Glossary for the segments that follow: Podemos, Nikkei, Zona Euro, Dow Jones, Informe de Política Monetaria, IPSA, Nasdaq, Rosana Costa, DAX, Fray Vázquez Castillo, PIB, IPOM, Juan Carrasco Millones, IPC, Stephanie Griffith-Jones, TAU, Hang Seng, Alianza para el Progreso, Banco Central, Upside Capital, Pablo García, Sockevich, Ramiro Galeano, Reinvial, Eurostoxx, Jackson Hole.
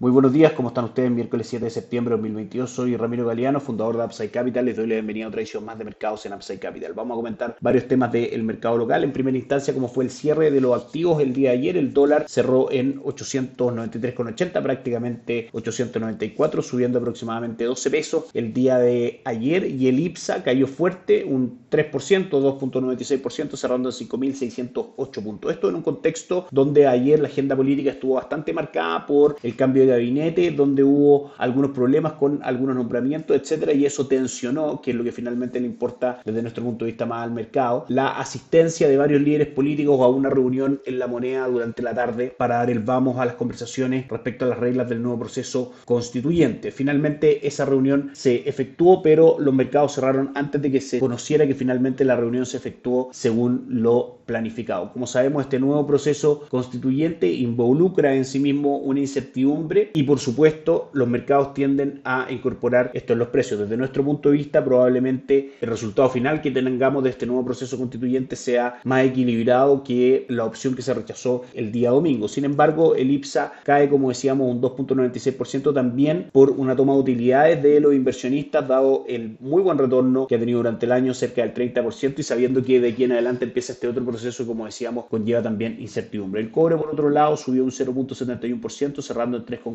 Muy buenos días, ¿cómo están ustedes? Miércoles 7 de septiembre de 2022, soy Ramiro Galeano, fundador de Upside Capital. Les doy la bienvenida a otra edición más de Mercados en Upside Capital. Vamos a comentar varios temas del mercado local. En primera instancia, como fue el cierre de los activos el día de ayer, el dólar cerró en 893,80, prácticamente 894, subiendo aproximadamente 12 pesos el día de ayer. Y el IPSA cayó fuerte, un 3%, 2.96%, cerrando en 5.608 puntos. Esto en un contexto donde ayer la agenda política estuvo bastante marcada por el cambio de gabinete, donde hubo algunos problemas con algunos nombramientos, etcétera, y eso tensionó, que es lo que finalmente le importa desde nuestro punto de vista más al mercado, la asistencia de varios líderes políticos a una reunión en La Moneda durante la tarde para dar el vamos a las conversaciones respecto a las reglas del nuevo proceso constituyente. Finalmente esa reunión se efectuó, pero los mercados cerraron antes de que se conociera que finalmente la reunión se efectuó según lo planificado. Como sabemos, este nuevo proceso constituyente involucra en sí mismo una incertidumbre y, por supuesto, los mercados tienden a incorporar esto en los precios. Desde nuestro punto de vista, probablemente el resultado final que tengamos de este nuevo proceso constituyente sea más equilibrado que la opción que se rechazó el día domingo. Sin embargo, el IPSA cae, como decíamos, un 2.96%, también por una toma de utilidades de los inversionistas, dado el muy buen retorno que ha tenido durante el año, cerca del 30%, y sabiendo que de aquí en adelante empieza este otro proceso, como decíamos, conlleva también incertidumbre. El cobre, por otro lado, subió un 0.71%, cerrando en 3,49.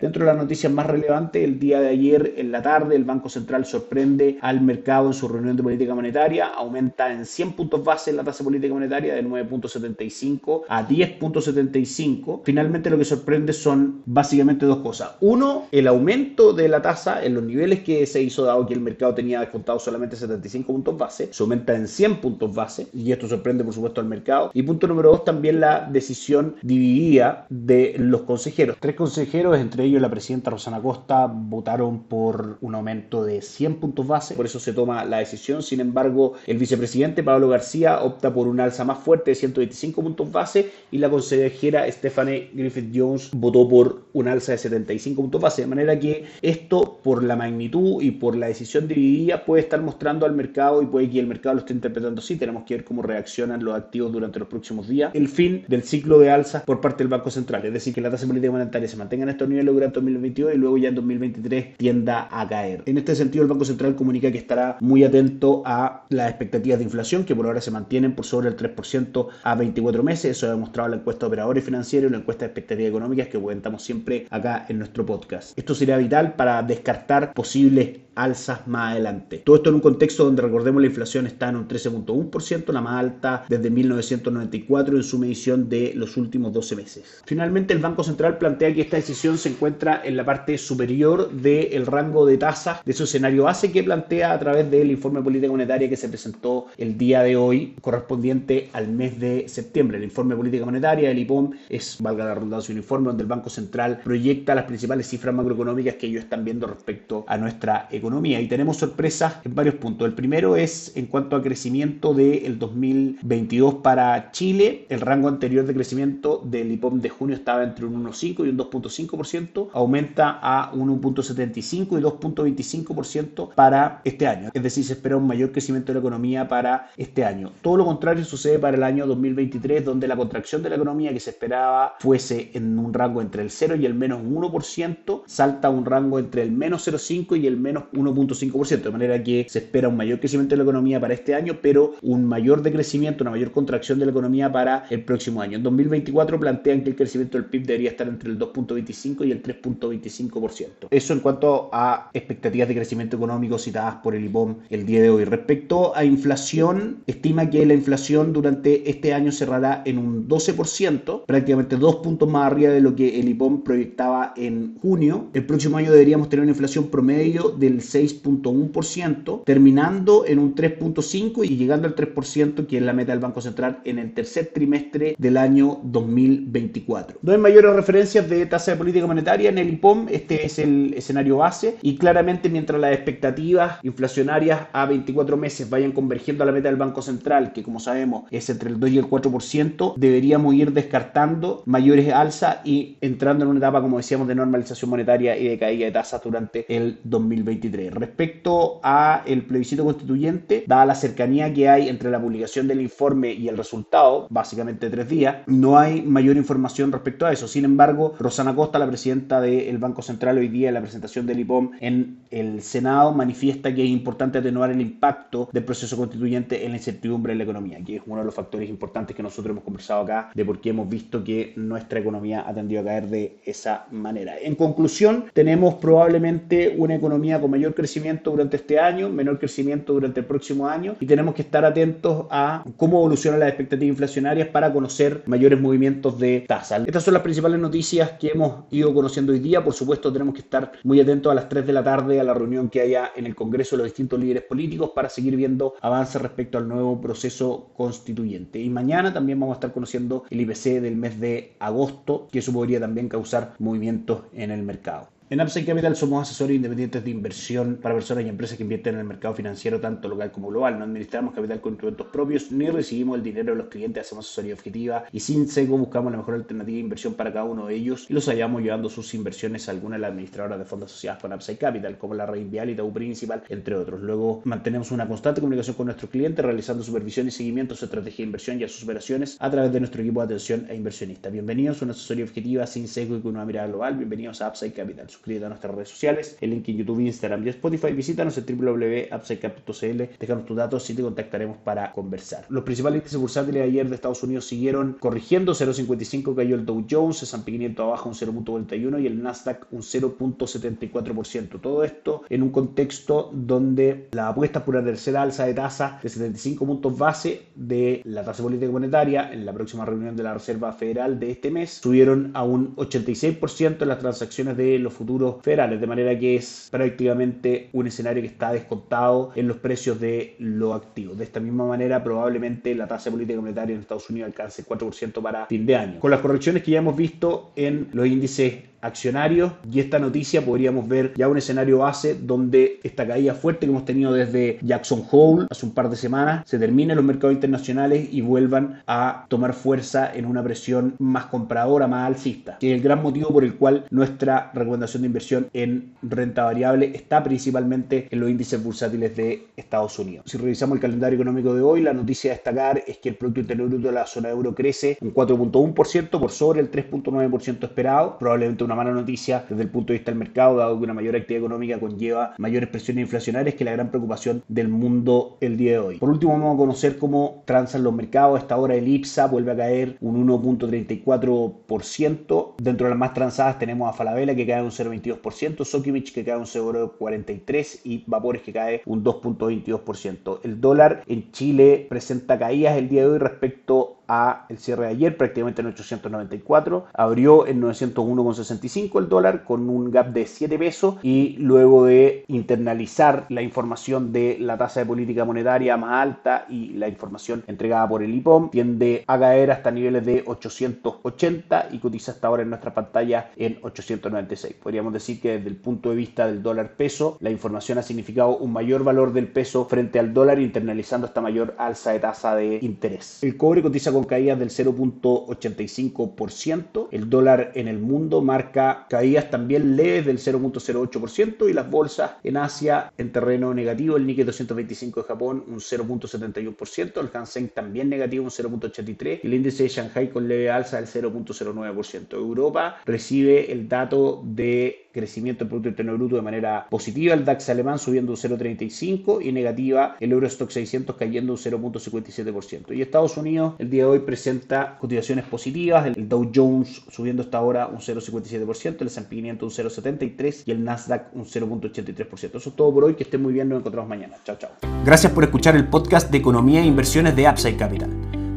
Dentro de las noticias más relevantes, el día de ayer en la tarde el Banco Central sorprende al mercado en su reunión de política monetaria, aumenta en 100 puntos base la tasa de política monetaria de 9.75 a 10.75. Finalmente lo que sorprende son básicamente dos cosas. Uno, el aumento de la tasa en los niveles que se hizo, dado que el mercado tenía descontado solamente 75 puntos base, se aumenta en 100 puntos base y esto sorprende por supuesto al mercado. Y punto número dos, también la decisión dividida de los consejeros. Tres consejeros, entre ellos la presidenta Rosana Costa, votaron por un aumento de 100 puntos base, por eso se toma la decisión. Sin embargo, el vicepresidente Pablo García opta por un alza más fuerte de 125 puntos base y la consejera Stephanie Griffith-Jones votó por un alza de 75 puntos base, de manera que esto, por la magnitud y por la decisión dividida, puede estar mostrando al mercado y puede que el mercado lo esté interpretando así. Tenemos que ver cómo reaccionan los activos durante los próximos días, el fin del ciclo de alzas por parte del Banco Central, es decir, que la tasa política monetaria se mantengan estos niveles durante 2022 y luego ya en 2023 tienda a caer. En este sentido, el Banco Central comunica que estará muy atento a las expectativas de inflación, que por ahora se mantienen por sobre el 3% a 24 meses. Eso ha demostrado la encuesta de operadores financieros y la encuesta de expectativas económicas que comentamos siempre acá en nuestro podcast. Esto será vital para descartar posibles alzas más adelante. Todo esto en un contexto donde, recordemos, la inflación está en un 13.1%, la más alta desde 1994 en su medición de los últimos 12 meses. Finalmente, el Banco Central plantea que esta decisión se encuentra en la parte superior del rango de tasas de su escenario base que plantea a través del informe de política monetaria que se presentó el día de hoy, correspondiente al mes de septiembre. El informe de política monetaria, el IPOM, es, valga la redundancia, un informe donde el Banco Central proyecta las principales cifras macroeconómicas que ellos están viendo respecto a nuestra economía. Y tenemos sorpresas en varios puntos. El primero es en cuanto a crecimiento del 2022 para Chile. El rango anterior de crecimiento del IPOM de junio estaba entre un 1,5 y un 2.5%, aumenta a 1.75 y 2.25% para este año. Es decir, se espera un mayor crecimiento de la economía para este año. Todo lo contrario sucede para el año 2023, donde la contracción de la economía que se esperaba fuese en un rango entre el 0 y el menos 1%, salta a un rango entre el menos 0,5 y el menos 1.5%, de manera que se espera un mayor crecimiento de la economía para este año, pero un mayor decrecimiento, una mayor contracción de la economía para el próximo año. En 2024 plantean que el crecimiento del PIB debería estar entre el 2.25 y el 3.25%. Eso en cuanto a expectativas de crecimiento económico citadas por el IPOM el día de hoy. Respecto a inflación, estima que la inflación durante este año cerrará en un 12%, prácticamente 2 puntos más arriba de lo que el IPOM proyectaba en junio. El próximo año deberíamos tener una inflación promedio del 6.1%, terminando en un 3.5% y llegando al 3%, que es la meta del Banco Central en el tercer trimestre del año 2024. No hay mayores referencias de tasa de política monetaria en el IPOM. Este es el escenario base y claramente mientras las expectativas inflacionarias a 24 meses vayan convergiendo a la meta del Banco Central, que como sabemos es entre el 2 y el 4%, deberíamos ir descartando mayores alzas y entrando en una etapa, como decíamos, de normalización monetaria y de caída de tasas durante el 2023. Respecto a el plebiscito constituyente, dada la cercanía que hay entre la publicación del informe y el resultado, básicamente 3 días, no hay mayor información respecto a eso. Sin embargo, Rosana Costa, la presidenta del Banco Central, hoy día en la presentación del IPOM en el Senado, manifiesta que es importante atenuar el impacto del proceso constituyente en la incertidumbre de la economía, que es uno de los factores importantes que nosotros hemos conversado acá, de por qué hemos visto que nuestra economía ha tendido a caer de esa manera. En conclusión, tenemos probablemente una economía con mayor crecimiento durante este año, menor crecimiento durante el próximo año, y tenemos que estar atentos a cómo evolucionan las expectativas inflacionarias para conocer mayores movimientos de tasas. Estas son las principales noticias que hemos ido conociendo hoy día. Por supuesto, tenemos que estar muy atentos a las 3 de la tarde a la reunión que haya en el Congreso de los distintos líderes políticos para seguir viendo avances respecto al nuevo proceso constituyente. Y mañana también vamos a estar conociendo el IPC del mes de agosto, que eso podría también causar movimientos en el mercado. En Upside Capital somos asesores independientes de inversión para personas y empresas que invierten en el mercado financiero tanto local como global. No administramos capital con instrumentos propios ni recibimos el dinero de los clientes. Hacemos asesoría objetiva y sin sesgo, buscamos la mejor alternativa de inversión para cada uno de ellos y los hallamos llevando sus inversiones a alguna de las administradoras de fondos asociadas con Upside Capital, como la Reinvial y TAU principal, entre otros. Luego mantenemos una constante comunicación con nuestros clientes, realizando supervisión y seguimiento a su estrategia de inversión y a sus operaciones a través de nuestro equipo de atención a inversionistas. Bienvenidos a una asesoría objetiva sin sesgo y con una mirada global. Bienvenidos a Upside Capital. Suscríbete a nuestras redes sociales, el link en YouTube, Instagram y Spotify. Visítanos en www.upsidecap.cl, déjanos tus datos y te contactaremos para conversar. Los principales índices bursátiles ayer de Estados Unidos siguieron corrigiendo. 0.55 cayó el Dow Jones, el S&P 500 abajo un 0.41% y el Nasdaq un 0.74%. Todo esto en un contexto donde las apuestas por la tercera alza de tasa de 75 puntos base de la tasa política monetaria en la próxima reunión de la Reserva Federal de este mes subieron a un 86% en las transacciones de los futuros federales, de manera que es prácticamente un escenario que está descontado en los precios de los activos. De esta misma manera, probablemente la tasa política monetaria en Estados Unidos alcance el 4% para fin de año. Con las correcciones que ya hemos visto en los índices accionarios y esta noticia, podríamos ver ya un escenario base donde esta caída fuerte que hemos tenido desde Jackson Hole hace un par de semanas se termine en los mercados internacionales y vuelvan a tomar fuerza en una presión más compradora, más alcista, que es el gran motivo por el cual nuestra recomendación de inversión en renta variable está principalmente en los índices bursátiles de Estados Unidos. Si revisamos el calendario económico de hoy, la noticia a destacar es que el Producto Interior Bruto de la Zona Euro crece un 4.1% por sobre el 3.9% esperado, probablemente una mala noticia desde el punto de vista del mercado, dado que una mayor actividad económica conlleva mayores presiones inflacionarias, que la gran preocupación del mundo el día de hoy. Por último, vamos a conocer cómo transan los mercados. A esta hora el IPSA vuelve a caer un 1.34%. Dentro de las más transadas tenemos a Falabella, que cae un 0.22%, Sockevich, que cae un 0.43% y Vapores, que cae un 2.22%. El dólar en Chile presenta caídas el día de hoy respecto a el cierre de ayer, prácticamente en 894, abrió en 901.65 el dólar, con un gap de 7 pesos, y luego de internalizar la información de la tasa de política monetaria más alta y la información entregada por el IPOM, tiende a caer hasta niveles de 880 y cotiza hasta ahora en nuestra pantalla en 896. Podríamos decir que desde el punto de vista del dólar peso, la información ha significado un mayor valor del peso frente al dólar, internalizando esta mayor alza de tasa de interés. El cobre cotiza con caídas del 0.85%. El dólar en el mundo marca caídas también leves del 0.08% y las bolsas en Asia en terreno negativo. El Nikkei 225 de Japón un 0.71%, el Hang Seng también negativo un 0.83%, el índice de Shanghai con leve alza del 0.09%. Europa recibe el dato de crecimiento del Producto Interno Bruto de manera positiva, el DAX alemán subiendo un 0.35% y negativa el Eurostoxx 600 cayendo un 0.57%. Y Estados Unidos el día de hoy presenta cotizaciones positivas, el Dow Jones subiendo hasta ahora un 0.57%, el S&P 500 un 0.73% y el Nasdaq un 0.83%. Eso es todo por hoy, que estén muy bien, nos encontramos mañana. Chao, chao. Gracias por escuchar el podcast de Economía e Inversiones de Upside Capital.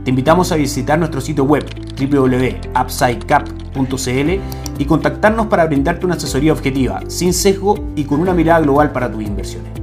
Te invitamos a visitar nuestro sitio web www.upsidecap.cl y contactarnos para brindarte una asesoría objetiva, sin sesgo y con una mirada global para tus inversiones.